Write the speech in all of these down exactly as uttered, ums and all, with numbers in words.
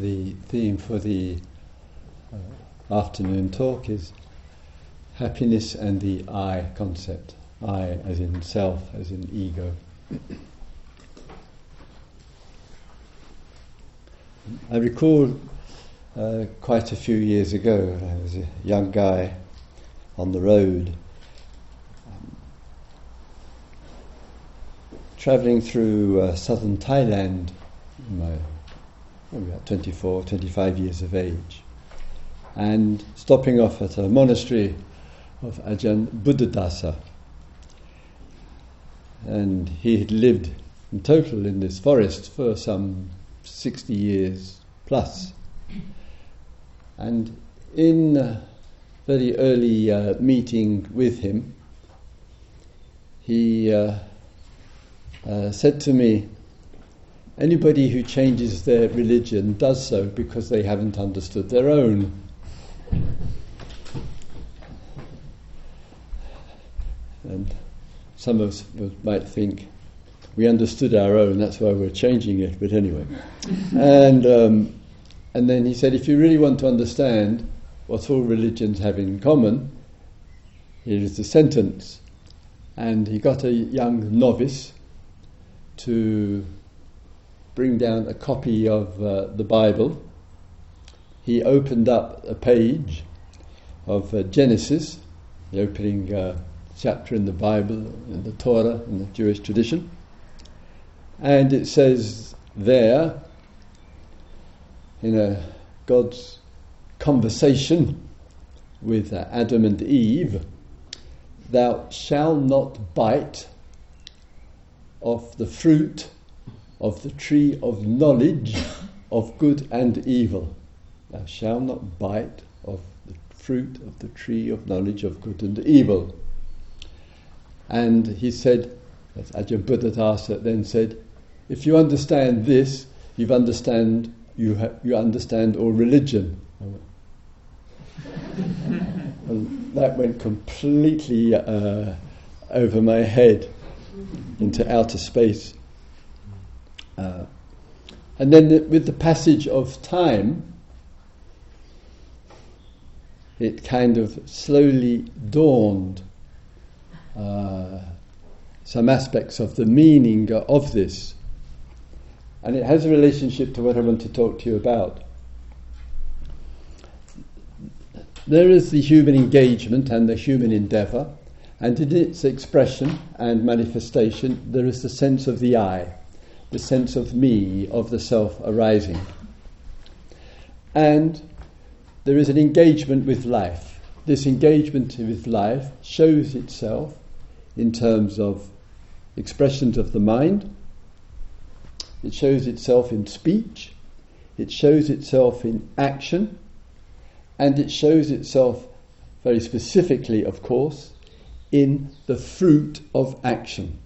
The theme for the uh, afternoon talk is happiness and the I concept. I as in self, as in ego. I recall uh, quite a few years ago, I was a young guy on the road, um, travelling through uh, southern Thailand in my about twenty-four, twenty-five years of age, and stopping off at a monastery of Ajahn Buddhadasa. And he had lived in total in this forest for some sixty years plus. And in a very early uh, meeting with him, he uh, uh, said to me, "Anybody who changes their religion does so because they haven't understood their own." And some of us might think, we understood our own, that's why we're changing it, but anyway. and um, and then he said, if you really want to understand what all religions have in common, here is the sentence. And he got a young novice to bring down a copy of uh, the Bible. He opened up a page of uh, Genesis, the opening uh, chapter in the Bible, in the Torah, in the Jewish tradition, and it says there, in a God's conversation with uh, Adam and Eve, "Thou shalt not bite of the fruit of the tree of knowledge of good and evil. Thou shalt not bite of the fruit of the tree of knowledge of good and evil." And he said, as Ajahn Buddhadasa then said, if you understand this, you've understand, you, ha- you understand all religion. And that went completely uh, over my head into outer space. Uh, and then the, with the passage of time, it kind of slowly dawned uh, some aspects of the meaning of this. And it has a relationship to what I want to talk to you about. There is the human engagement and the human endeavour, and in its expression and manifestation, there is the sense of the I, the sense of me, of the self arising. And there is an engagement with life. This engagement with life shows itself in terms of expressions of the mind. It shows itself in speech. It shows itself in action. And it shows itself, very specifically, of course, in the fruit of action.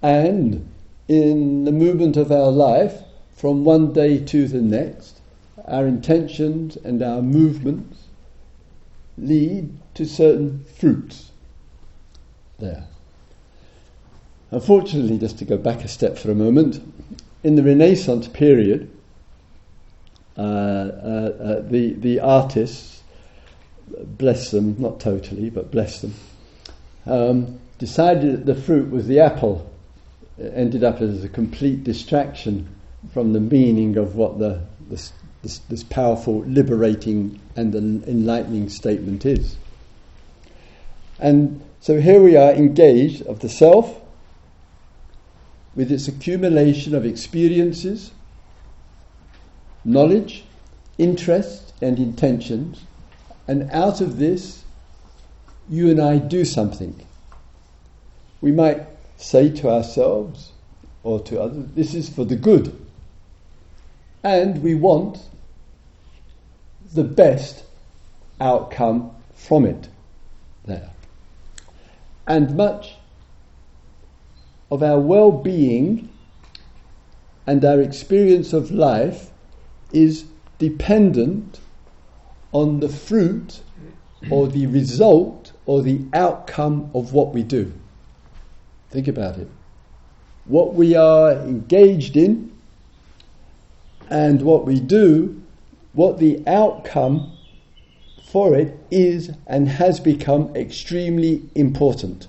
And in the movement of our life, from one day to the next, our intentions and our movements lead to certain fruits there. Unfortunately, just to go back a step for a moment, in the Renaissance period, uh, uh, uh, the, the artists, bless them, not totally, but bless them, um, decided that the fruit was the apple. It ended up as a complete distraction from the meaning of what the this, this, this powerful, liberating and enlightening statement is. And so here we are engaged of the self with its accumulation of experiences, knowledge, interest and intentions, and out of this you and I do something. We might say to ourselves or to others, this is for the good, and we want the best outcome from it there. And much of our well-being and our experience of life is dependent on the fruit or the result or the outcome of what we do. Think about it. What we are engaged in and what we do, what the outcome for it is and has become extremely important.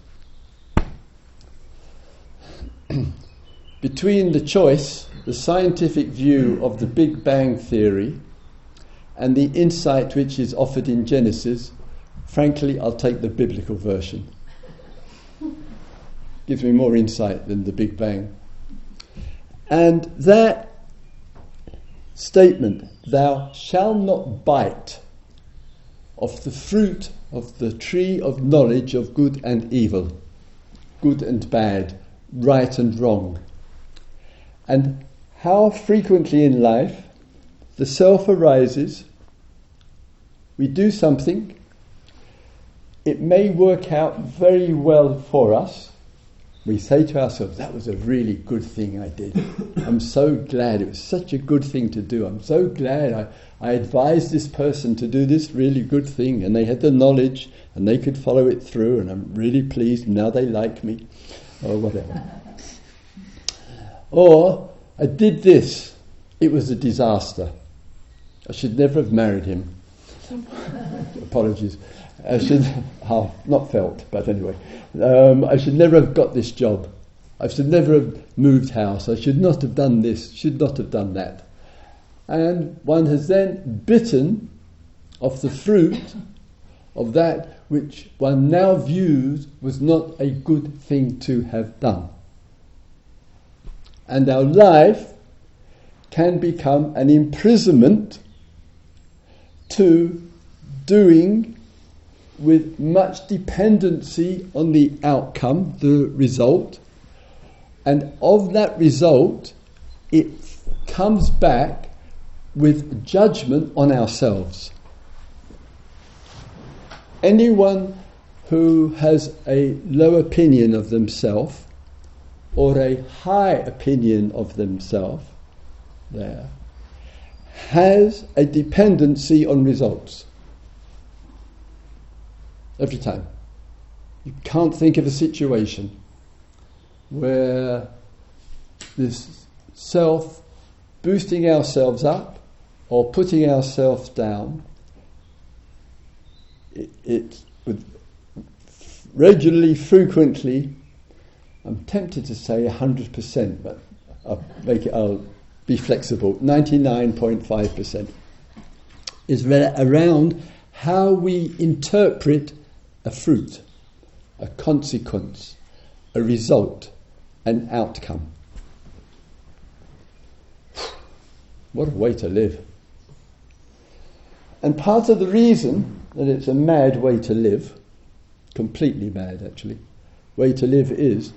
Between the choice, the scientific view of the Big Bang theory and the insight which is offered in Genesis, frankly, I'll take the biblical version. Gives me more insight than the Big Bang. And that statement, thou shalt not bite of the fruit of the tree of knowledge of good and evil, good and bad, right and wrong. And how frequently in life the self arises, we do something, it may work out very well for us. We say to ourselves, that was a really good thing I did. I'm so glad. It was such a good thing to do. I'm so glad I, I advised this person to do this really good thing, and they had the knowledge and they could follow it through, and I'm really pleased. Now they like me, or whatever. Or, I did this. It was a disaster. I should never have married him. Apologies. I should, oh, not felt, but anyway. Um, I should never have got this job. I should never have moved house. I should not have done this, should not have done that. And one has then bitten of the fruit of that which one now views was not a good thing to have done. And our life can become an imprisonment to doing with much dependency on the outcome, the result, and of that result it comes back with judgment on ourselves. Anyone who has a low opinion of themselves or a high opinion of themselves there has a dependency on results. Every time. You can't think of a situation where this self boosting ourselves up or putting ourselves down, it, it would regularly, frequently, I'm tempted to say one hundred percent, but I'll, make it, I'll be flexible, ninety-nine point five percent is around how we interpret a fruit, a consequence, a result, an outcome. What a way to live. And part of the reason that it's a mad way to live, completely mad actually, way to live is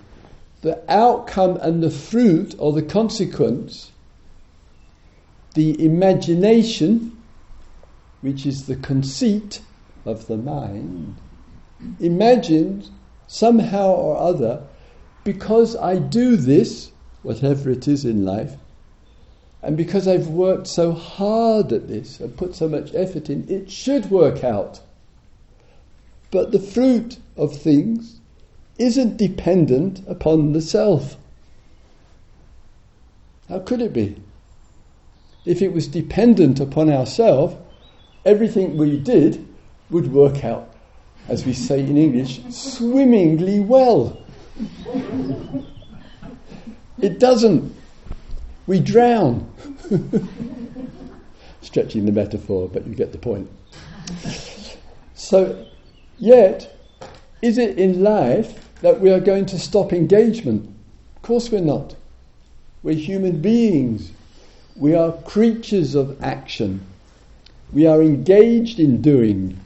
the outcome and the fruit or the consequence, the imagination, which is the conceit of the mind, imagines somehow or other, because I do this, whatever it is in life, and because I've worked so hard at this and put so much effort in, it should work out. But the fruit of things isn't dependent upon the self. How could it be? If it was dependent upon ourselves, everything we did would work out, as we say in English, swimmingly well. It doesn't. We drown. Stretching the metaphor, but you get the point. So, yet, is it in life that we are going to stop engagement? Of course we're not. We're human beings. We are creatures of action. We are engaged in doing.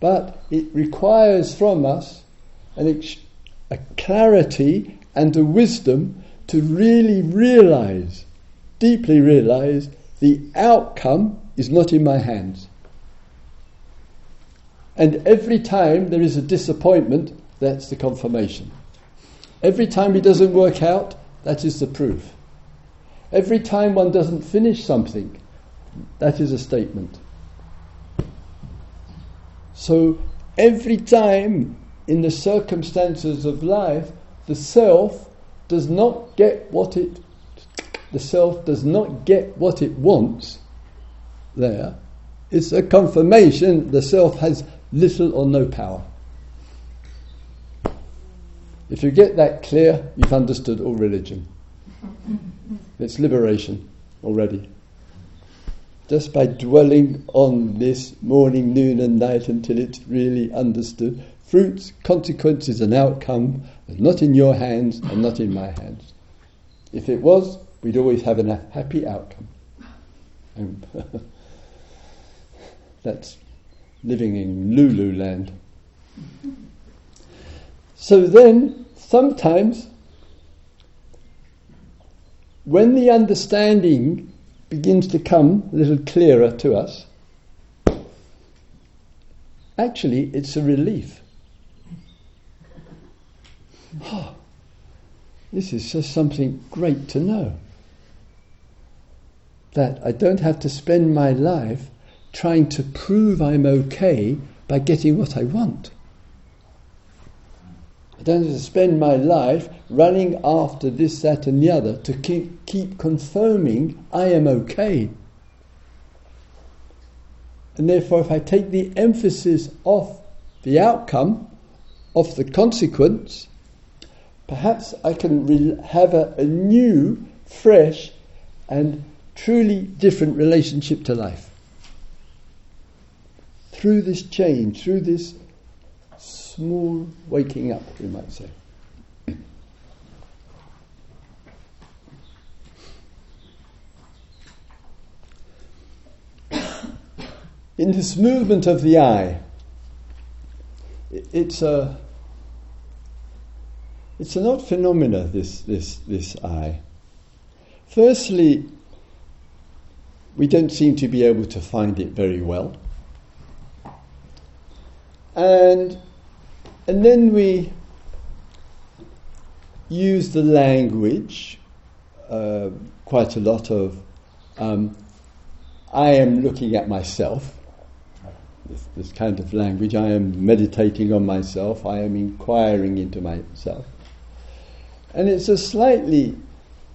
But it requires from us an ex- a clarity and a wisdom to really realise, deeply realise, the outcome is not in my hands. And every time there is a disappointment, that's the confirmation. Every time it doesn't work out, that is the proof. Every time one doesn't finish something, that is a statement. So every time in the circumstances of life, the self does not get what it the self does not get what it wants there, it's a confirmation the self has little or no power. If you get that clear, you've understood all religion. It's liberation already. Just by dwelling on this morning, noon and night until it's really understood. Fruits, consequences and outcome are not in your hands and not in my hands. If it was, we'd always have a happy outcome. And that's living in Lulu land. So then, sometimes, when the understanding begins to come a little clearer to us, actually it's a relief. Oh, this is just something great to know. That I don't have to spend my life trying to prove I'm okay by getting what I want. I don't have to spend my life running after this, that and the other to keep, keep confirming I am okay. And therefore if I take the emphasis off the outcome, off the consequence, perhaps I can re- have a, a new, fresh and truly different relationship to life. Through this change, through this small waking up, we might say. In this movement of the eye, it's a it's an odd phenomena. This this this eye. Firstly, we don't seem to be able to find it very well, and. And then we use the language, uh, quite a lot of, um, I am looking at myself, this, this kind of language, I am meditating on myself, I am inquiring into myself. And it's a slightly,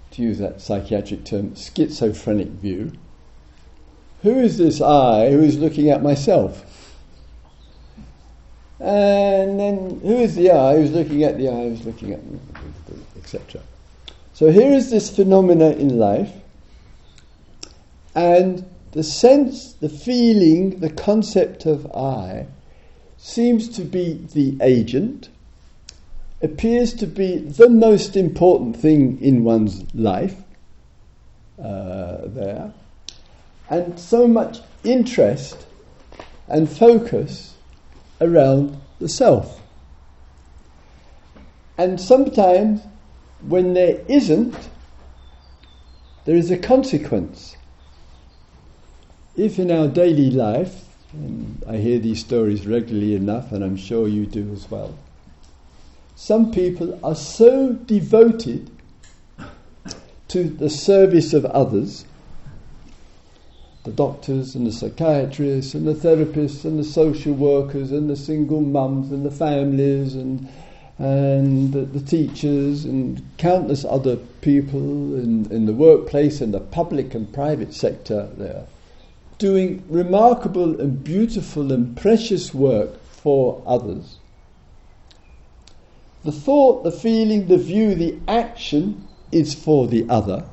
to use that psychiatric term, schizophrenic view. Who is this I who is looking at myself? And then, who is the I who's looking at the I who's looking at me, et cetera. So here is this phenomena in life, and the sense, the feeling, the concept of I seems to be the agent, appears to be the most important thing in one's life, uh, there, and so much interest and focus around the self. And sometimes when there isn't, there is a consequence. If in our daily life, and I hear these stories regularly enough, and I'm sure you do as well, some people are so devoted to the service of others, the doctors and the psychiatrists and the therapists and the social workers and the single mums and the families and and the, the teachers and countless other people in, in the workplace and the public and private sector there, doing remarkable and beautiful and precious work for others. The thought, the feeling, the view, the action is for the other,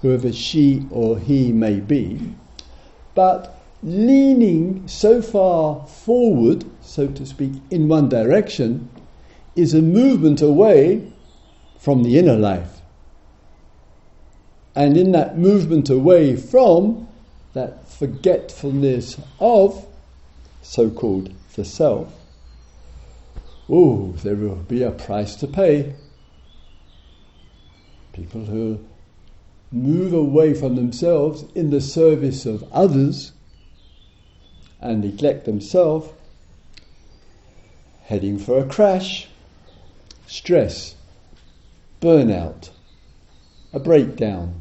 whoever she or he may be. But leaning so far forward, so to speak, in one direction, is a movement away from the inner life. And in that movement away from that forgetfulness of so-called the self, oh, there will be a price to pay. People who move away from themselves in the service of others and neglect themselves, heading for a crash, stress, burnout, a breakdown,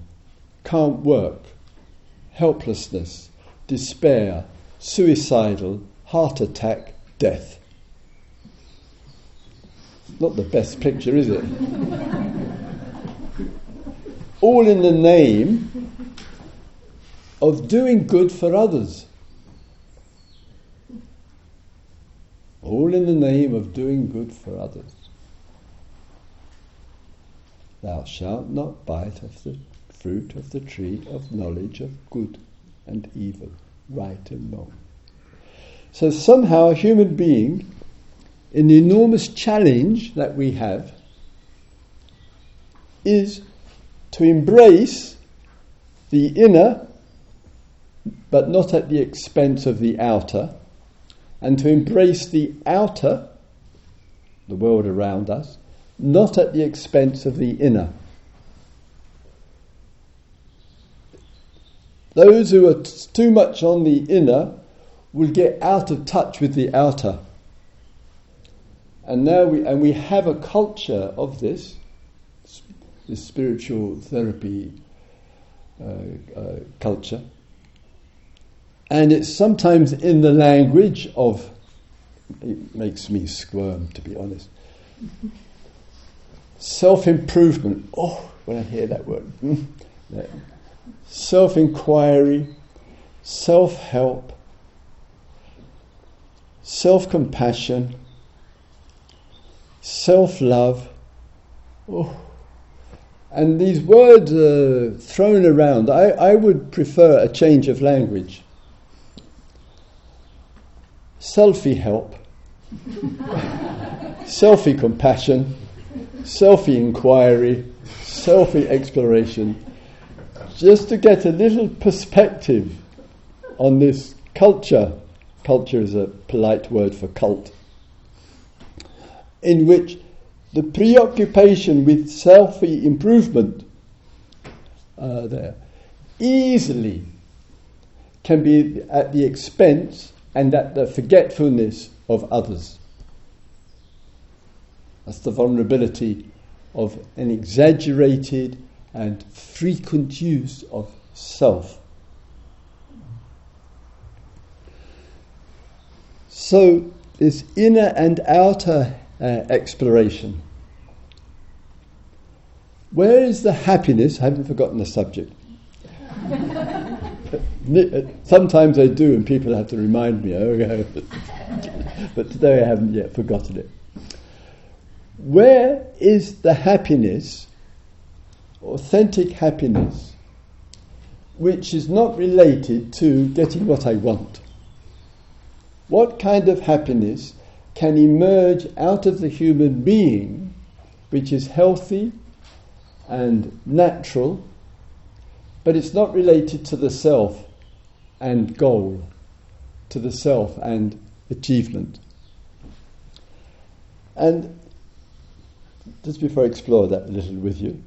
can't work, helplessness, despair, suicidal, heart attack, death. Not the best picture, is it? all in the name of doing good for others. All in the name of doing good for others. Thou shalt not bite of the fruit of the tree of knowledge of good and evil, right and wrong. So somehow a human being, in the enormous challenge that we have, is to embrace the inner, but not at the expense of the outer, and to embrace the outer, the world around us, not at the expense of the inner. Those who are t- too much on the inner will get out of touch with the outer. And now we and we have a culture of this, this spiritual therapy uh, uh, culture. And it's sometimes in the language of, it makes me squirm, to be honest, self-improvement. Oh, when I hear that word. Self-inquiry, self-help, self-compassion, self-love. Oh. And these words uh, thrown around, I, I would prefer a change of language. Selfie help, selfie compassion, selfie inquiry, selfie exploration, just to get a little perspective on this culture. Culture is a polite word for cult, in which the preoccupation with selfie improvement uh, there easily can be at the expense and at the forgetfulness of others. That's the vulnerability of an exaggerated and frequent use of self. So this inner and outer uh, exploration. Where is the happiness? I haven't forgotten the subject. Sometimes I do, and people have to remind me. But today I haven't yet forgotten it. Where is the happiness, authentic happiness, which is not related to getting what I want? What kind of happiness can emerge out of the human being, which is healthy and natural, but it's not related to the self and goal, to the self and achievement? And just before I explore that a little with you,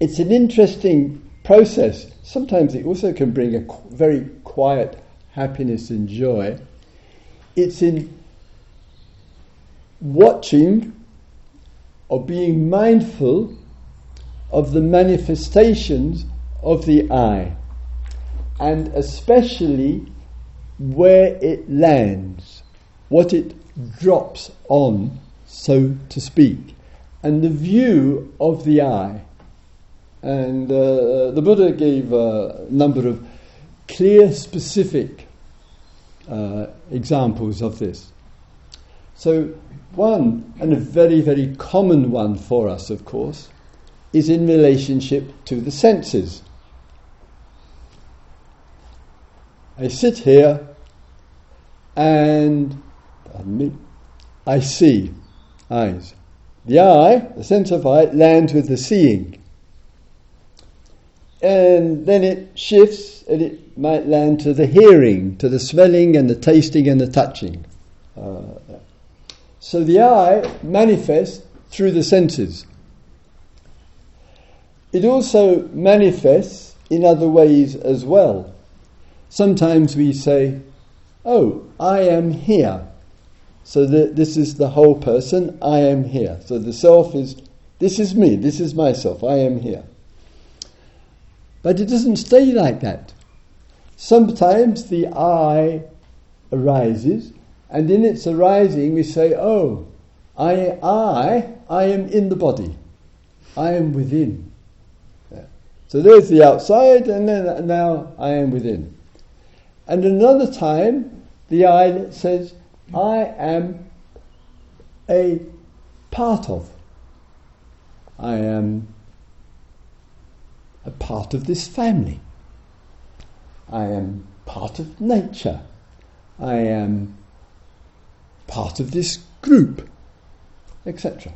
it's an interesting process. Sometimes it also can bring a qu- very quiet happiness and joy. It's in watching or being mindful of the manifestations of the eye, and especially where it lands, what it drops on, so to speak, and the view of the eye. And uh, the Buddha gave a number of clear, specific uh, examples of this. So one, and a very, very common one for us, of course, is in relationship to the senses. I sit here and I see, eyes. The eye, the sense of eye, lands with the seeing. And then it shifts and it might land to the hearing, to the smelling and the tasting and the touching. Uh, so the eye manifests through the senses. It also manifests in other ways as well. Sometimes we say, oh, I am here. So the, this is the whole person, I am here. So the self is, this is me, this is myself, I am here. But it doesn't stay like that. Sometimes the I arises, and in its arising we say, oh, I, I, I am in the body. I am within. So there's the outside, and then now I am within. And another time, the I says, I am a part of. I am a part of this family. I am part of nature. I am part of this group, et cetera.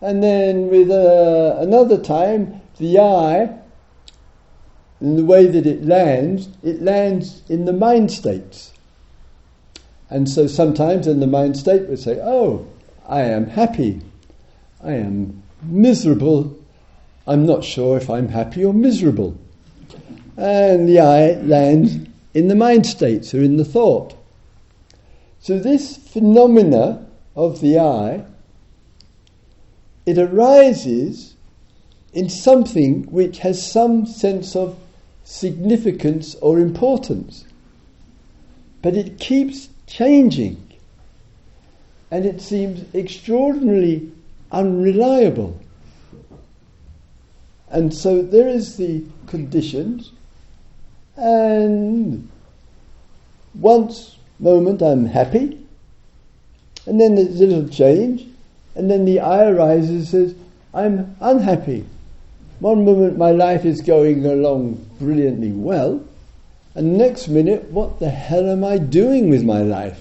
And then with uh, another time, the I, in the way that it lands, it lands in the mind states. And so sometimes in the mind state we say, oh, I am happy, I am miserable, I'm not sure if I'm happy or miserable. And the I lands in the mind states or in the thought. So this phenomena of the I, it arises in something which has some sense of significance or importance. But it keeps changing. And it seems extraordinarily unreliable. And so there is the conditions. And once moment I'm happy. And then there's a little change. And then the I arises and says, I'm unhappy. One moment my life is going along brilliantly well, and next minute, what the hell am I doing with my life?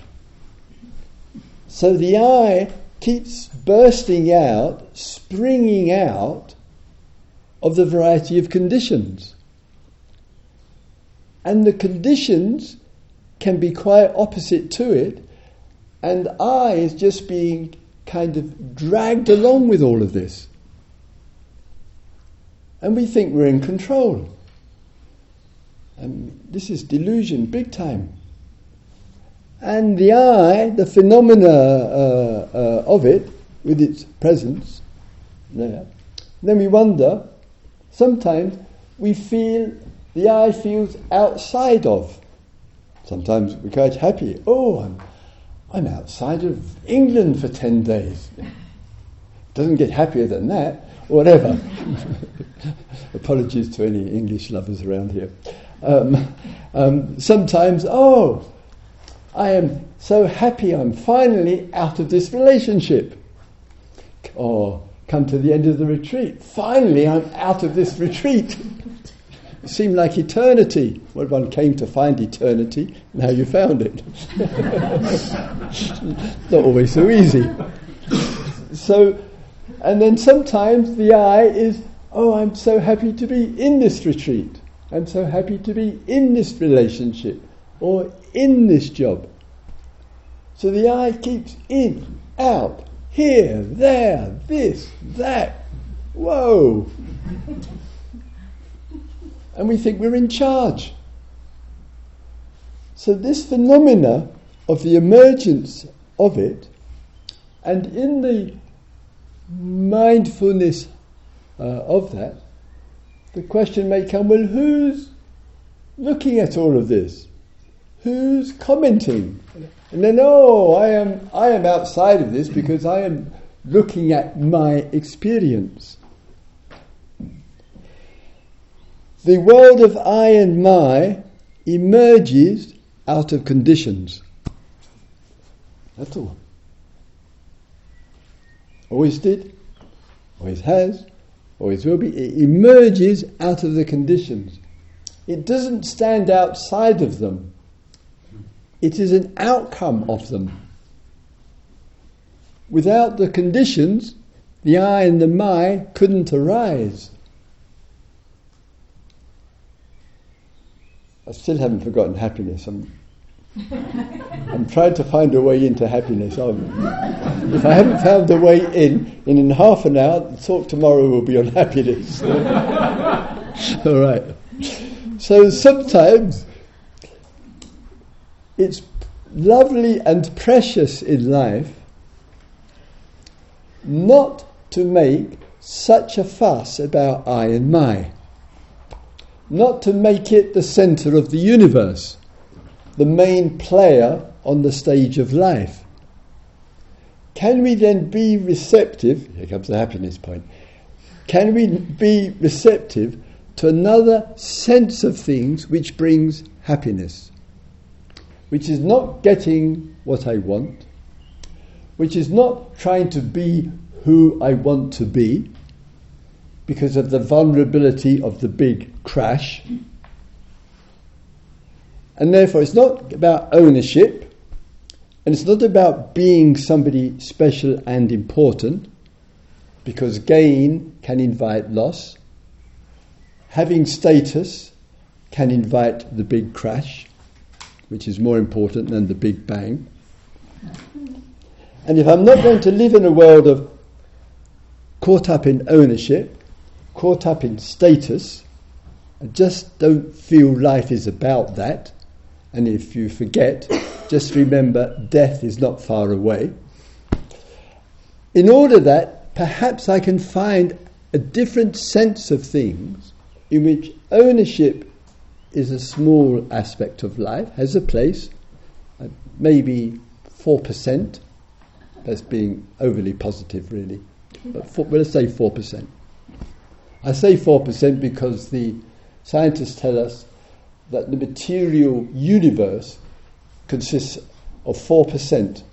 So the I keeps bursting out, springing out of the variety of conditions. And the conditions can be quite opposite to it, and I is just being kind of dragged along with all of this. And we think we're in control. And this is delusion, big time. And the I, the phenomena uh, uh, of it, with its presence, there, then we wonder, sometimes we feel, the I feels outside of. Sometimes we're quite happy. Oh, I'm, I'm outside of England for ten days. Doesn't get happier than that. Whatever. Apologies to any English lovers around here. Um, um, sometimes, oh, I am so happy I'm finally out of this relationship. Or come to the end of the retreat. Finally, I'm out of this retreat. It seemed like eternity. Well, one came to find eternity. Now you found it. Not always so easy. So... And then sometimes the I is, oh, I'm so happy to be in this retreat. I'm so happy to be in this relationship or in this job. So the I keeps in, out, here, there, this, that. Whoa! And we think we're in charge. So this phenomena of the emergence of it, and in the mindfulness uh, of that, the question may come, well, who's looking at all of this? Who's commenting? And then, oh, I am I am outside of this because I am looking at my experience. The world of I and my emerges out of conditions. That's all. Always did, always has, always will be. It emerges out of the conditions. It doesn't stand outside of them. It is an outcome of them. Without the conditions, the I and the my couldn't arise. I still haven't forgotten happiness. I'm I'm trying to find a way into happiness. I'm, if I haven't found a way in, in, in half an hour, the talk tomorrow will be on happiness. All right. So sometimes it's lovely and precious in life not to make such a fuss about I and my, not to make it the centre of the universe, the main player on the stage of life. Can we then be receptive? Here comes the happiness point. Can we be receptive to another sense of things which brings happiness, which is not getting what I want, which is not trying to be who I want to be because of the vulnerability of the big crash. And therefore it's not about ownership, and it's not about being somebody special and important, because gain can invite loss. Having status can invite the big crash, which is more important than the Big Bang. And if I'm not going to live in a world of caught up in ownership, caught up in status, I just don't feel life is about that. And if you forget, just remember death is not far away. In order that perhaps I can find a different sense of things in which ownership is a small aspect of life, has a place, maybe four percent, that's being overly positive really, but four, well, let's say four percent. I say four percent because the scientists tell us that the material universe consists of four percent.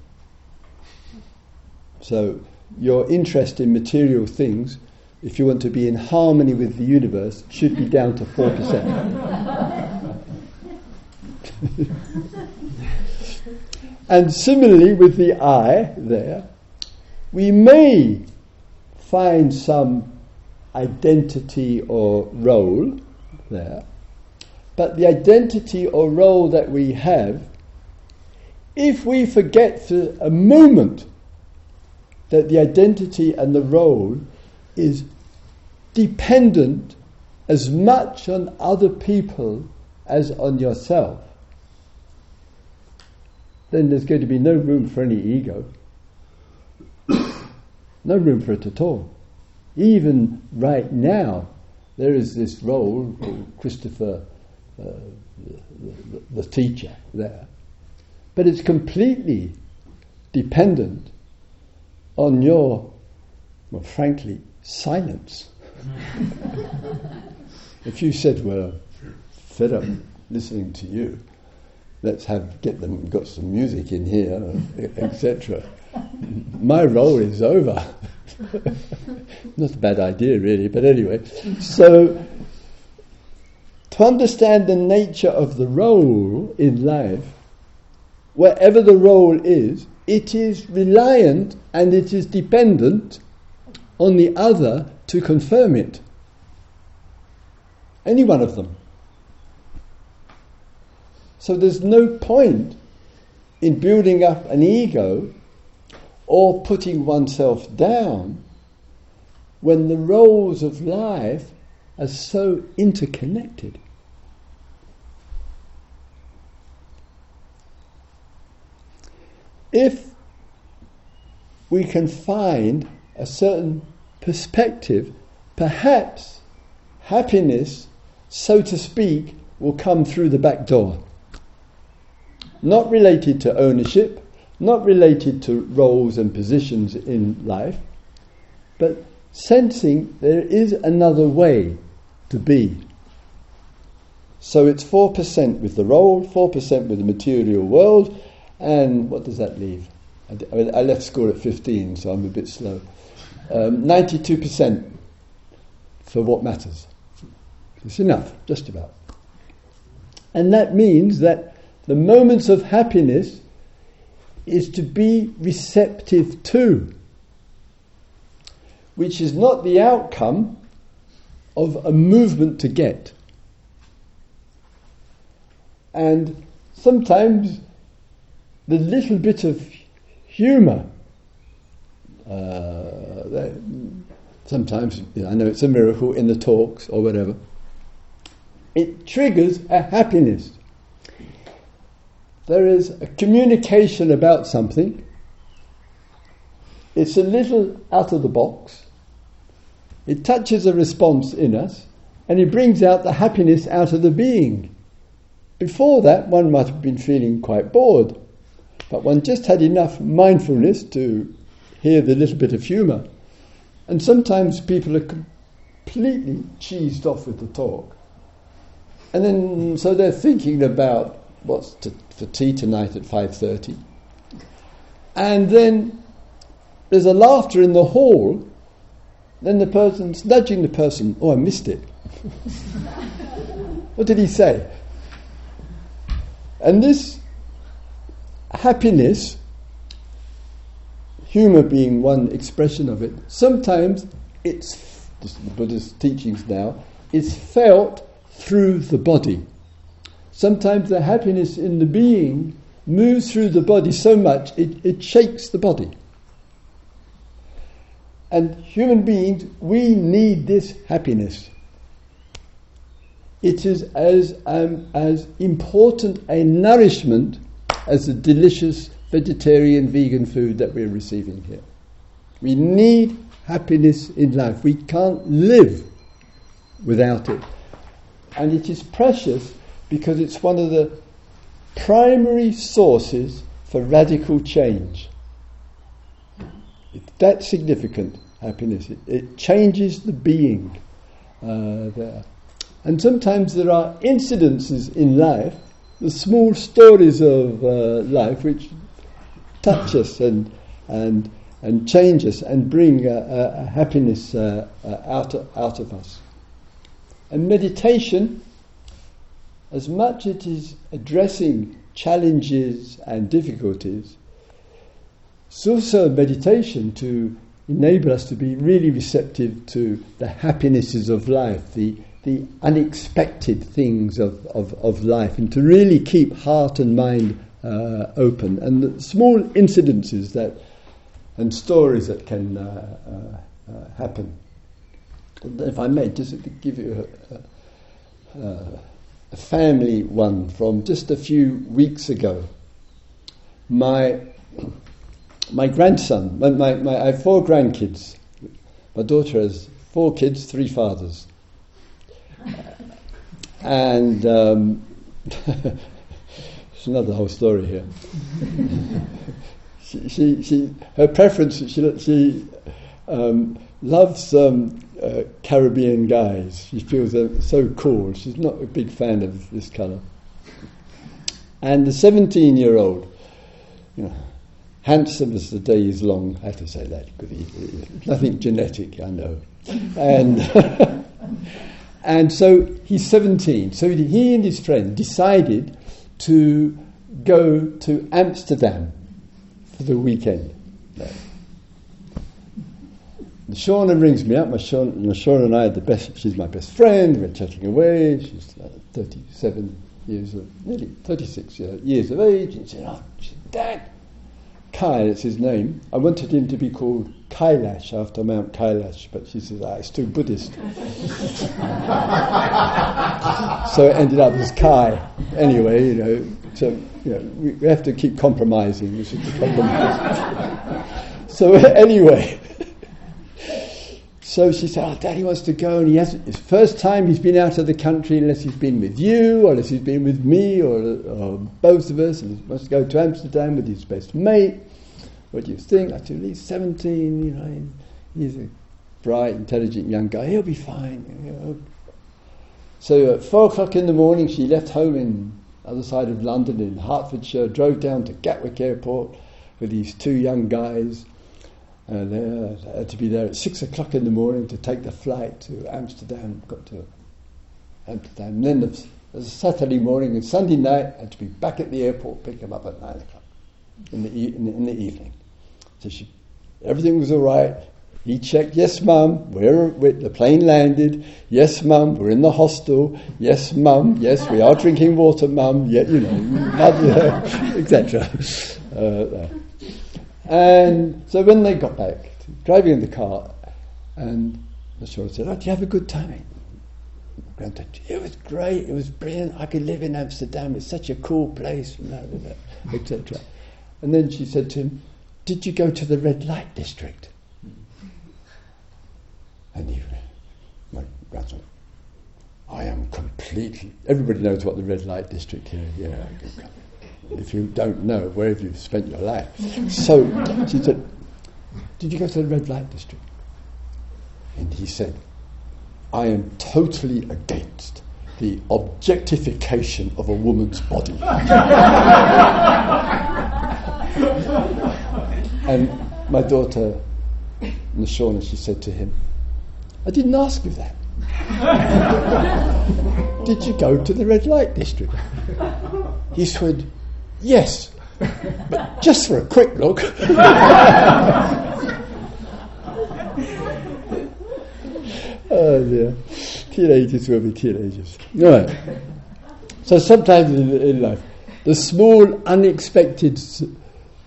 So your interest in material things, if you want to be in harmony with the universe, should be down to four percent. And similarly with the I there, we may find some identity or role there, but the identity or role that we have, if we forget for a moment that the identity and the role is dependent as much on other people as on yourself, then there's going to be no room for any ego. No room for it at all. Even right now, there is this role called Christopher, uh, the, the, the teacher there. But it's completely dependent on your, well, frankly, silence. If you said, well, fed up listening to you, let's have get them got some music in here, et cetera. My role is over. Not a bad idea really, but anyway. So to understand the nature of the role in life, wherever the role is, it is reliant and it is dependent on the other to confirm it. Any one of them. So there's no point in building up an ego or putting oneself down when the roles of life are so interconnected. If we can find a certain perspective, perhaps happiness, so to speak, will come through the back door. Not related to ownership, not related to roles and positions in life, but sensing there is another way to be. So it's four percent with the role, four percent with the material world, and what does that leave? I, I left school at fifteen, so I'm a bit slow. Um, ninety-two percent for what matters. It's enough, just about. And that means that the moments of happiness is to be receptive to, which is not the outcome of a movement to get. And sometimes the little bit of humour, Uh, sometimes, I know it's a miracle in the talks or whatever, it triggers a happiness. There is a communication about something. It's a little out of the box. It touches a response in us, and it brings out the happiness out of the being. Before that, one might have been feeling quite bored, but one just had enough mindfulness to hear the little bit of humour. And sometimes people are completely cheesed off with the talk. And then, so they're thinking about what's to, for tea tonight at five thirty. And then there's a laughter in the hall. Then the person's nudging the person. Oh, I missed it. What did he say? And this happiness, humour being one expression of it, sometimes it's, this is the Buddhist teachings now, is felt through the body. Sometimes the happiness in the being moves through the body so much it, it shakes the body. And human beings, we need this happiness. It is as um, as important a nourishment as the delicious vegetarian, vegan food that we're receiving here. We need happiness in life. We can't live without it. And it is precious because it's one of the primary sources for radical change. It's that significant, happiness. It, it changes the being uh, there. And sometimes there are incidences in life, the small stories of uh, life which touch us and and and change us and bring a, a, a happiness uh, uh, out, of, out of us. And meditation, as much as it is addressing challenges and difficulties, it's also meditation to enable us to be really receptive to the happinesses of life, the the unexpected things of, of, of life, and to really keep heart and mind uh, open, and the small incidences that and stories that can uh, uh, uh, happen. If I may, just give you a, a, a family one from just a few weeks ago. My my grandson, my, my, my I have four grandkids. My daughter has four kids, three fathers. And um, it's another whole story here. she, she, she, her preference. She, she um, loves um, uh, Caribbean guys. She feels they're so cool. She's not a big fan of this colour. And the seventeen-year-old, you know, handsome as the day is long. I have to say that because he, he, nothing genetic, I know. And. And so he's seventeen. So he and his friend decided to go to Amsterdam for the weekend. And Shauna rings me up. My Shauna, Nishauna and I are the best. She's my best friend. We're chatting away. She's uh, thirty-seven years of, nearly thirty-six years of age. And she said, "Oh, Dad, Kai, that's his name. I wanted him to be called Kailash after Mount Kailash, but she says, ah, it's too Buddhist." So it ended up as Kai. Anyway, you know, so you know, we, we have to keep compromising. We should compromise. So anyway, so she said, "Oh, Daddy wants to go, and he hasn't. It's first time he's been out of the country unless he's been with you, or unless he's been with me, or, or both of us. And he wants to go to Amsterdam with his best mate. What do you think?" I said, "He's seventeen, you know, he's a bright, intelligent young guy, he'll be fine, you know." So at four o'clock in the morning, she left home in the other side of London, in Hertfordshire, drove down to Gatwick airport with these two young guys. Uh, they had to be there at six o'clock in the morning to take the flight to Amsterdam. Got to Amsterdam. And then it was Saturday morning and Sunday night, had to be back at the airport, pick them up at nine o'clock in the, e- in the, in the evening. So she, everything was all right. He checked, "Yes, Mum, we're, we're the plane landed. Yes, Mum, we're in the hostel. Yes, Mum, yes, we are drinking water, Mum. Yeah, you know, et cetera" uh, And so when they got back, driving in the car, and the short said, "Oh, did you have a good time?" Granddad, "It was great. It was brilliant. I could live in Amsterdam. It's such a cool place," et cetera. And then she said to him, "Did you go to the red light district?" And he, my grandson, "I am completely..." Everybody knows what the red light district is. Yeah, yeah. If you don't know, where have you spent your life? So she said, "Did you go to the red light district?" And he said, I am totally against the objectification of a woman's body. And my daughter, Nishauna, she said to him, I didn't ask you that. Did you go to the red light district? He said, yes, but just for a quick look. Oh dear, teenagers will be teenagers. Right. So sometimes in, in life, the small unexpected.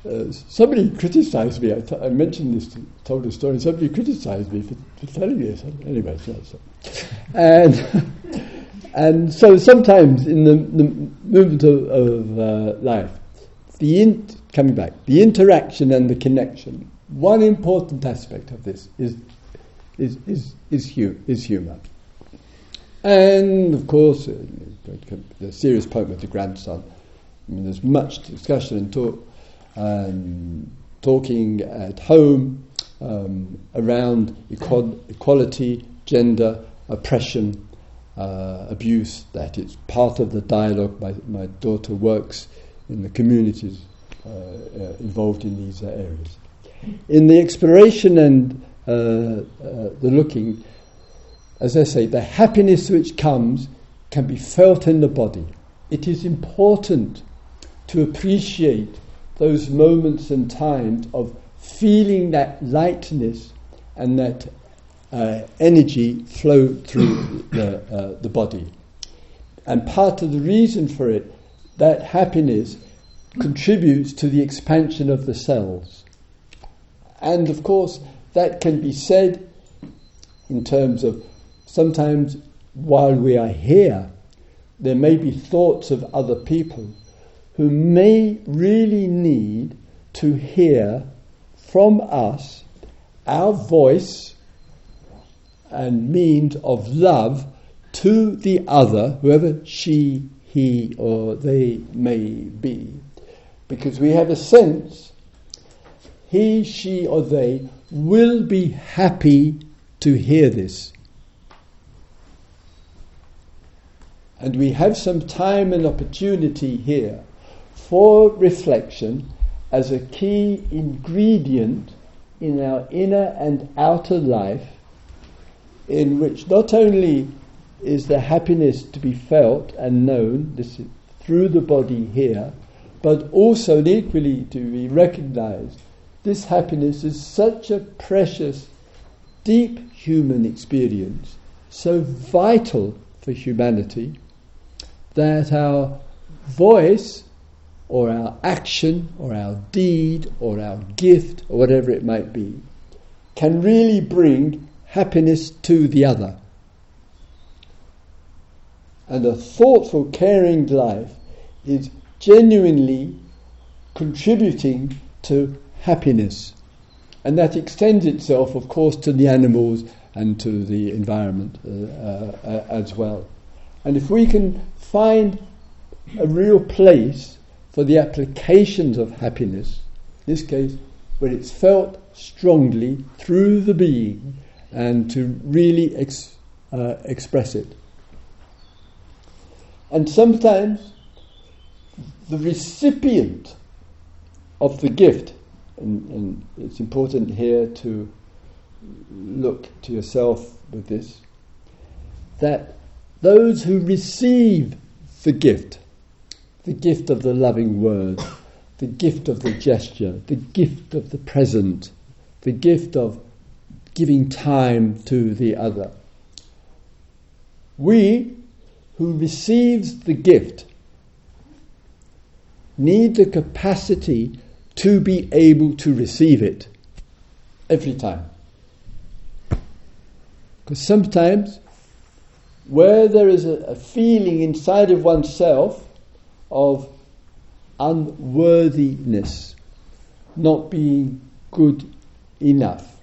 Uh, somebody criticised me. I, t- I mentioned this, to, told a story. Somebody criticised me for, for telling you something. Anyway, so, so. and and so sometimes in the, the movement of, of uh, life, the in- coming back, the interaction and the connection. One important aspect of this is. Is is is, hu- is humour, and of course uh, the serious poem of the grandson. I mean, there's much discussion and talk, um, talking at home um, around equal- equality, gender, oppression, uh, abuse. That it's part of the dialogue. My my daughter works in the communities uh, uh, involved in these uh, areas. In the exploration and Uh, uh, the looking, as I say, the happiness which comes can be felt in the body. It is important to appreciate those moments and times of feeling that lightness and that uh, energy flow through the, uh, the body. And part of the reason for it, that happiness contributes to the expansion of the cells. And of course, that can be said in terms of sometimes while we are here, there may be thoughts of other people who may really need to hear from us our voice and means of love to the other, whoever she, he, or they may be. Because we have a sense he, she, or they will be happy to hear this. And we have some time and opportunity here for reflection as a key ingredient in our inner and outer life, in which not only is the happiness to be felt and known, this is through the body here, but also and equally to be recognised. This happiness is such a precious, deep human experience, so vital for humanity, that our voice or our action or our deed or our gift or whatever it might be can really bring happiness to the other. And a thoughtful, caring life is genuinely contributing to happiness, and that extends itself, of course, to the animals and to the environment uh, uh, as well. And if we can find a real place for the applications of happiness, in this case, where it's felt strongly through the being, and to really ex- uh, express it. And sometimes the recipient of the gift. And, and it's important here to look to yourself with this, that those who receive the gift, the gift of the loving word, the gift of the gesture, the gift of the present, the gift of giving time to the other, we who receives the gift need the capacity to be able to receive it every time. Because sometimes where there is a, a feeling inside of oneself of unworthiness, not being good enough,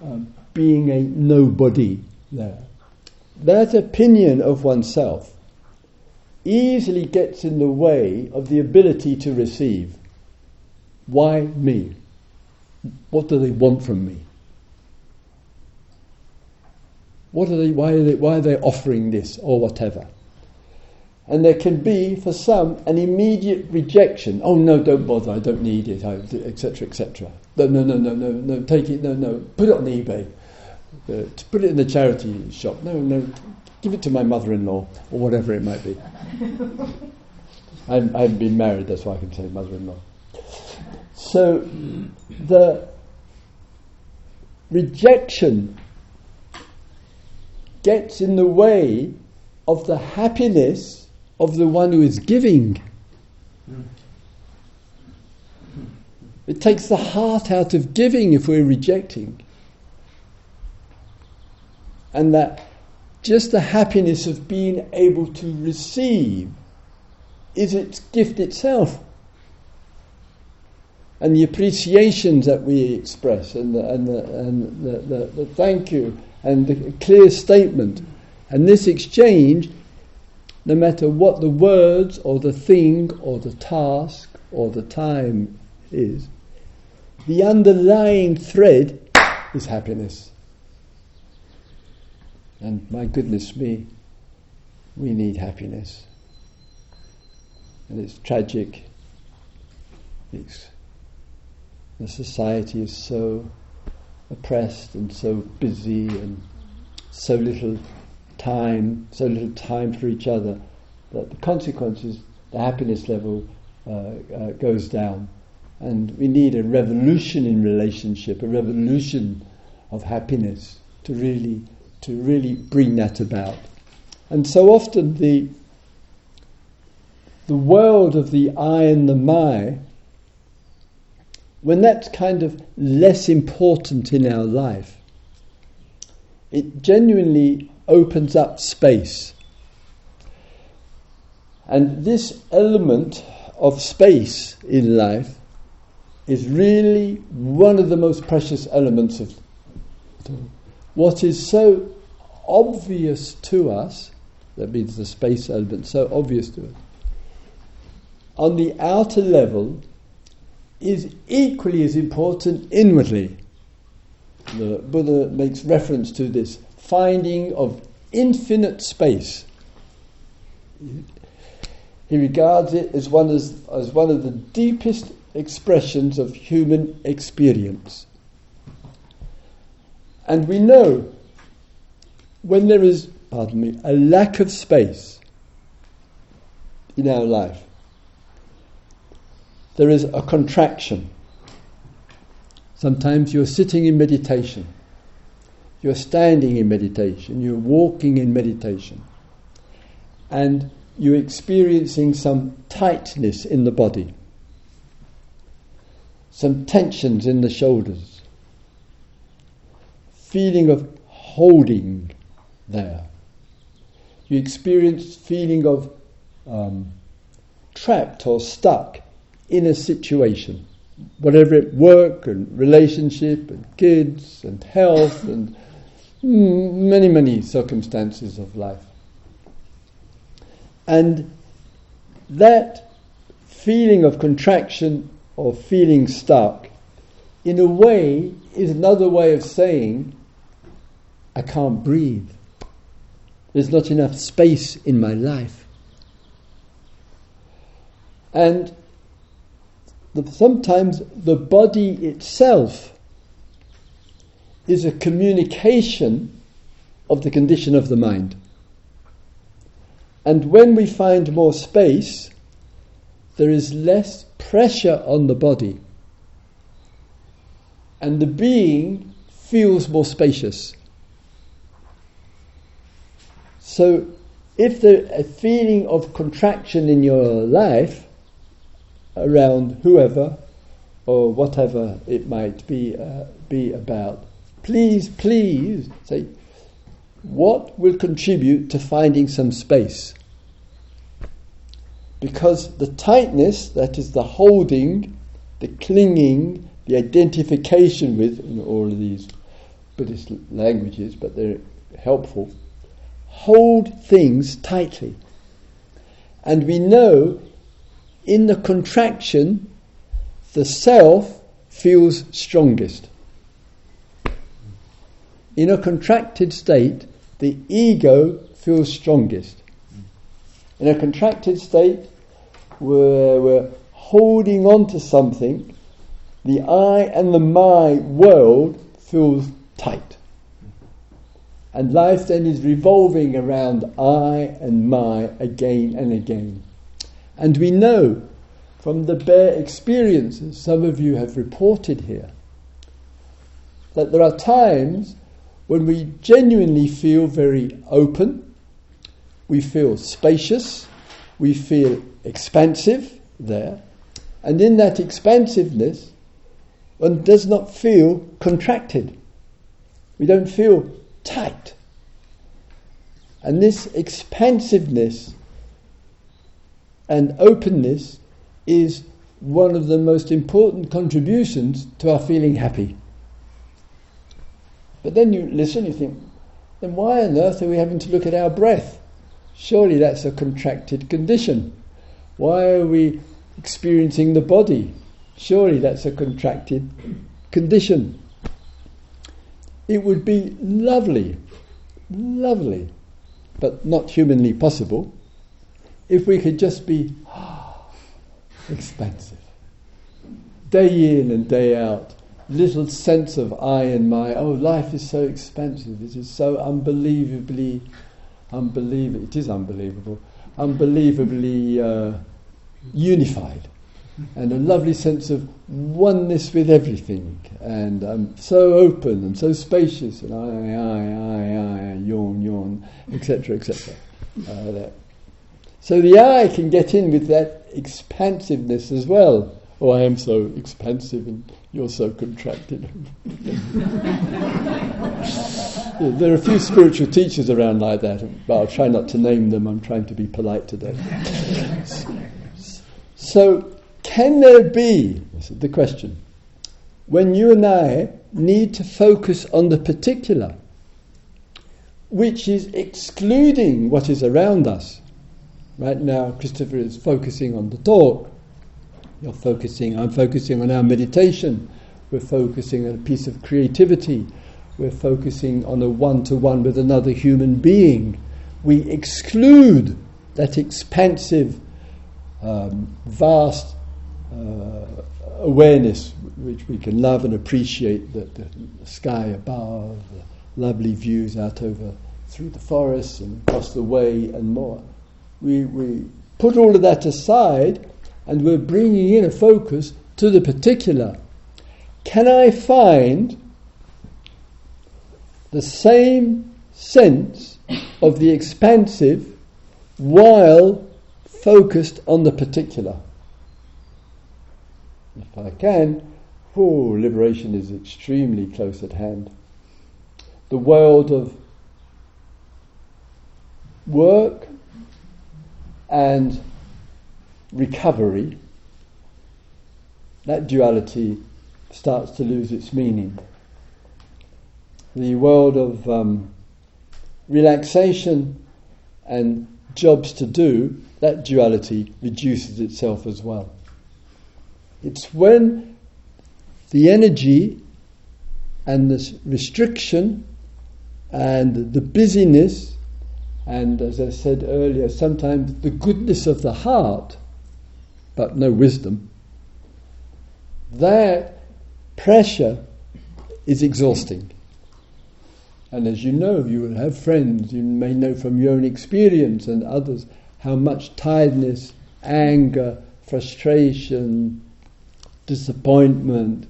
um, being a nobody there, that opinion of oneself easily gets in the way of the ability to receive. Why me? What do they want from me? What are they? Why are they? Why are they offering this or whatever? And there can be, for some, an immediate rejection. Oh no, don't bother. I don't need it. Etc. Etc. No, no, no, no, no, no. Take it. No, no. Put it on eBay. Uh, to put it in the charity shop. No, no. Give it to my mother-in-law or whatever it might be. I haven't been married, that's why I can say mother-in-law. So the rejection gets in the way of the happiness of the one who is giving. It takes the heart out of giving if we're rejecting. And that just the happiness of being able to receive is its gift itself. And the appreciations that we express, and the, and the, and the, the, the thank you, and the clear statement. And this exchange, no matter what the words or the thing or the task or the time is, the underlying thread is happiness. And my goodness me, we need happiness. And it's tragic. It's, the society is so oppressed and so busy and so little time, so little time for each other, that the consequence is the happiness level uh, uh, goes down. And we need a revolution in relationship, a revolution of happiness to really, to really bring that about. And so often the the world of the I and the my, when that's kind of less important in our life, it genuinely opens up space. And this element of space in life is really one of the most precious elements of what is so obvious to us, that means the space element, so obvious to us, on the outer level is equally as important inwardly. The Buddha makes reference to this finding of infinite space. He regards it as one, as, as one of the deepest expressions of human experience. And we know when there is, pardon me, a lack of space in our life, there is a contraction. Sometimes you're sitting in meditation, you're standing in meditation, you're walking in meditation, and you're experiencing some tightness in the body, some tensions in the shoulders, feeling of holding there. You experience feeling of um, trapped or stuck in a situation, whatever it, work and relationship and kids and health and many, many circumstances of life. And that feeling of contraction or feeling stuck, in a way, is another way of saying, I can't breathe. There's not enough space in my life. And sometimes the body itself is a communication of the condition of the mind. And when we find more space, there is less pressure on the body, and the being feels more spacious. So if there's a feeling of contraction in your life around whoever or whatever it might be uh, be about, please, please say, what will contribute to finding some space? Because the tightness, that is the holding, the clinging, the identification with, in all of these Buddhist languages, but they're helpful, hold things tightly. And we know in the contraction, the self feels strongest. In a contracted state, the ego feels strongest. In a contracted state, we're, we're holding on to something. The I and the my world feels tight. And life then is revolving around I and my again and again. And we know from the bare experiences some of you have reported here that there are times when we genuinely feel very open, we feel spacious, we feel expansive there, and in that expansiveness one does not feel contracted. We don't feel tight. And this expansiveness and openness is one of the most important contributions to our feeling happy. But then you listen, you think, then why on earth are we having to look at our breath? Surely that's a contracted condition. Why are we experiencing the body? Surely that's a contracted condition. It would be lovely, lovely, but not humanly possible, if we could just be expansive. Day in and day out, little sense of I and my, oh, life is so expansive, it is so unbelievably, unbelievable, it is unbelievable, unbelievably uh, unified. And a lovely sense of oneness with everything, and I'm so open and so spacious, and I, I, I, I, yawn, yawn, et cetera, et cetera. Uh, so the I can get in with that expansiveness as well. Oh, I am so expansive, and you're so contracted. There are a few spiritual teachers around like that, but I'll try not to name them. I'm trying to be polite today. So, can there be, this is the question, when you and I need to focus on the particular, which is excluding what is around us? Right now, Christopher is focusing on the talk. You're focusing, I'm focusing on our meditation. We're focusing on a piece of creativity. We're focusing on a one-to-one with another human being. We exclude that expansive, um, vast, Uh, awareness which we can love and appreciate, the, the sky above, the lovely views out over through the forest and across the way and more. We, we put all of that aside and we're bringing in a focus to the particular. Can I find the same sense of the expansive while focused on the particular? If I can, oh, liberation is extremely close at hand. The world of work and recovery, that duality starts to lose its meaning. The world of um, relaxation and jobs to do, that duality reduces itself as well. It's when the energy and the restriction and the busyness and, as I said earlier, sometimes the goodness of the heart, but no wisdom, that pressure is exhausting. And as you know, you will have friends, you may know from your own experience and others, how much tiredness, anger, frustration, disappointment,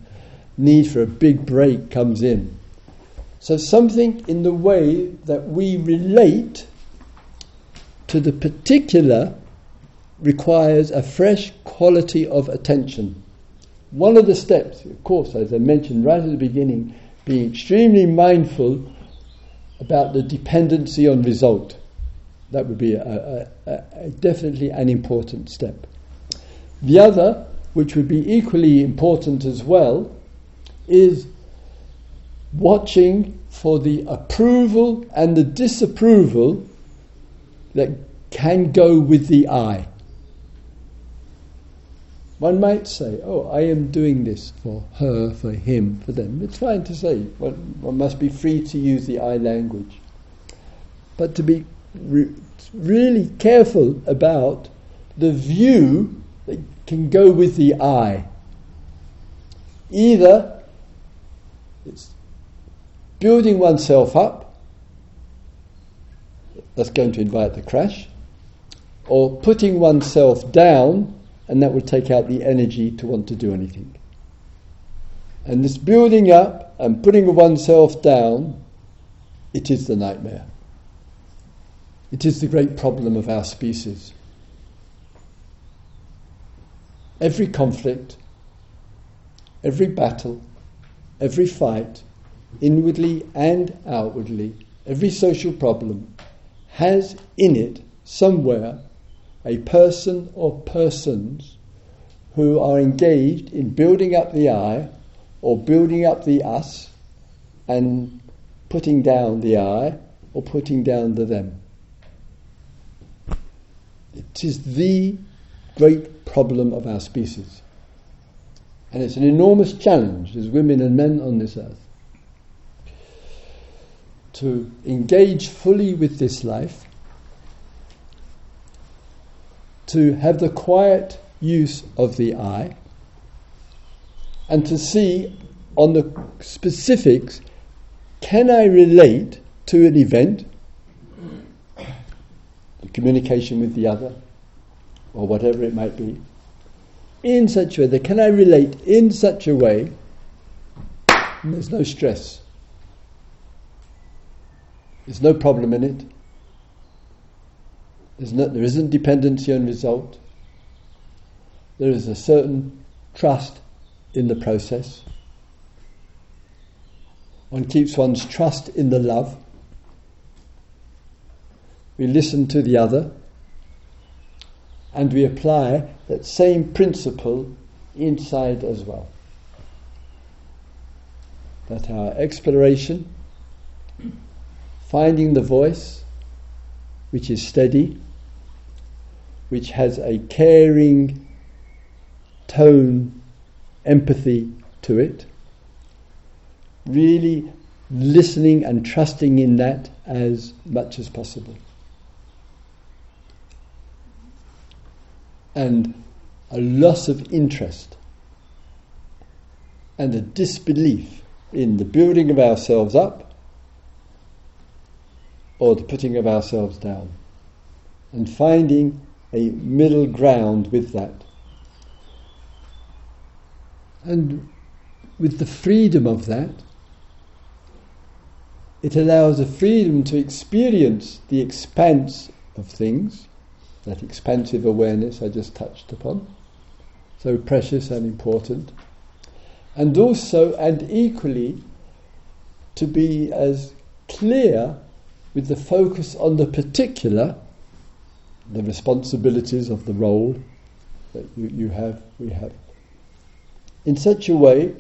need for a big break comes in. So something in the way that we relate to the particular requires a fresh quality of attention. One of the steps, of course, as I mentioned right at the beginning, being extremely mindful about the dependency on result. That would be a, a, a definitely an important step. The other, which would be equally important as well, is watching for the approval and the disapproval that can go with the I. One might say, oh, I am doing this for her, for him, for them. It's fine to say, one, one must be free to use the I language. but to be re- really careful about the view that can go with the eye. Either it's building oneself up, that's going to invite the crash, or putting oneself down, and that will take out the energy to want to do anything. And this building up and putting oneself down, it is the nightmare. It is the great problem of our species. Every conflict, every battle, every fight, inwardly and outwardly, every social problem has in it somewhere a person or persons who are engaged in building up the I or building up the us and putting down the I or putting down the them. It is the great problem of our species. And it's an enormous challenge as women and men on this earth to engage fully with this life, to have the quiet use of the eye, and to see on the specifics, can I relate to an event, the communication with the other, or whatever it might be, in such a way that can I relate in such a way and there's no stress, there's no problem in it, there's no, there isn't dependency on result, there is a certain trust in the process. One keeps one's trust in the love. We listen to the other and we apply that same principle inside as well. That our exploration, finding the voice which is steady, which has a caring tone, empathy to it, really listening and trusting in that as much as possible. And a loss of interest and a disbelief in the building of ourselves up or the putting of ourselves down, and finding a middle ground with that. And with the freedom of that, it allows the freedom to experience the expanse of things, that expansive awareness I just touched upon, so precious and important, and also and equally to be as clear with the focus on the particular, the responsibilities of the role that you, you have, we have, in such a way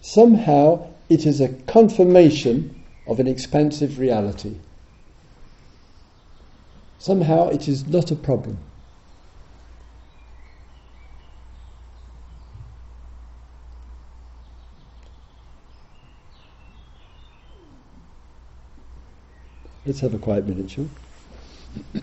somehow it is a confirmation of an expansive reality. Somehow it is not a problem. Let's have a quiet minute, shall we?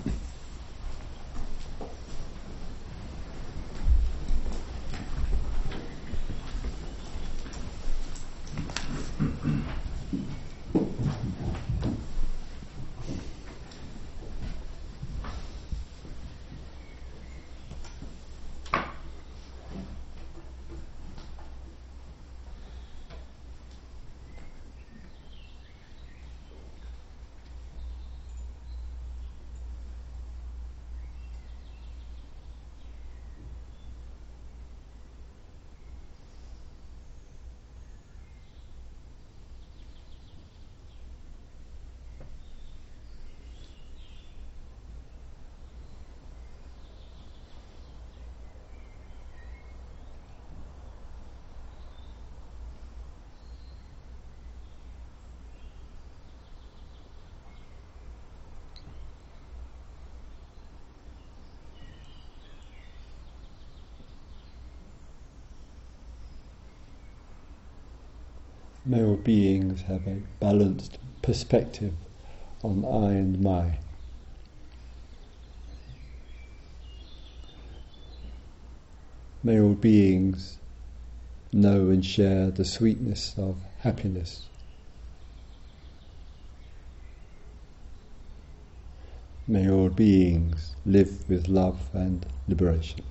May all beings have a balanced perspective on I and my. May all beings know and share the sweetness of happiness. May all beings live with love and liberation.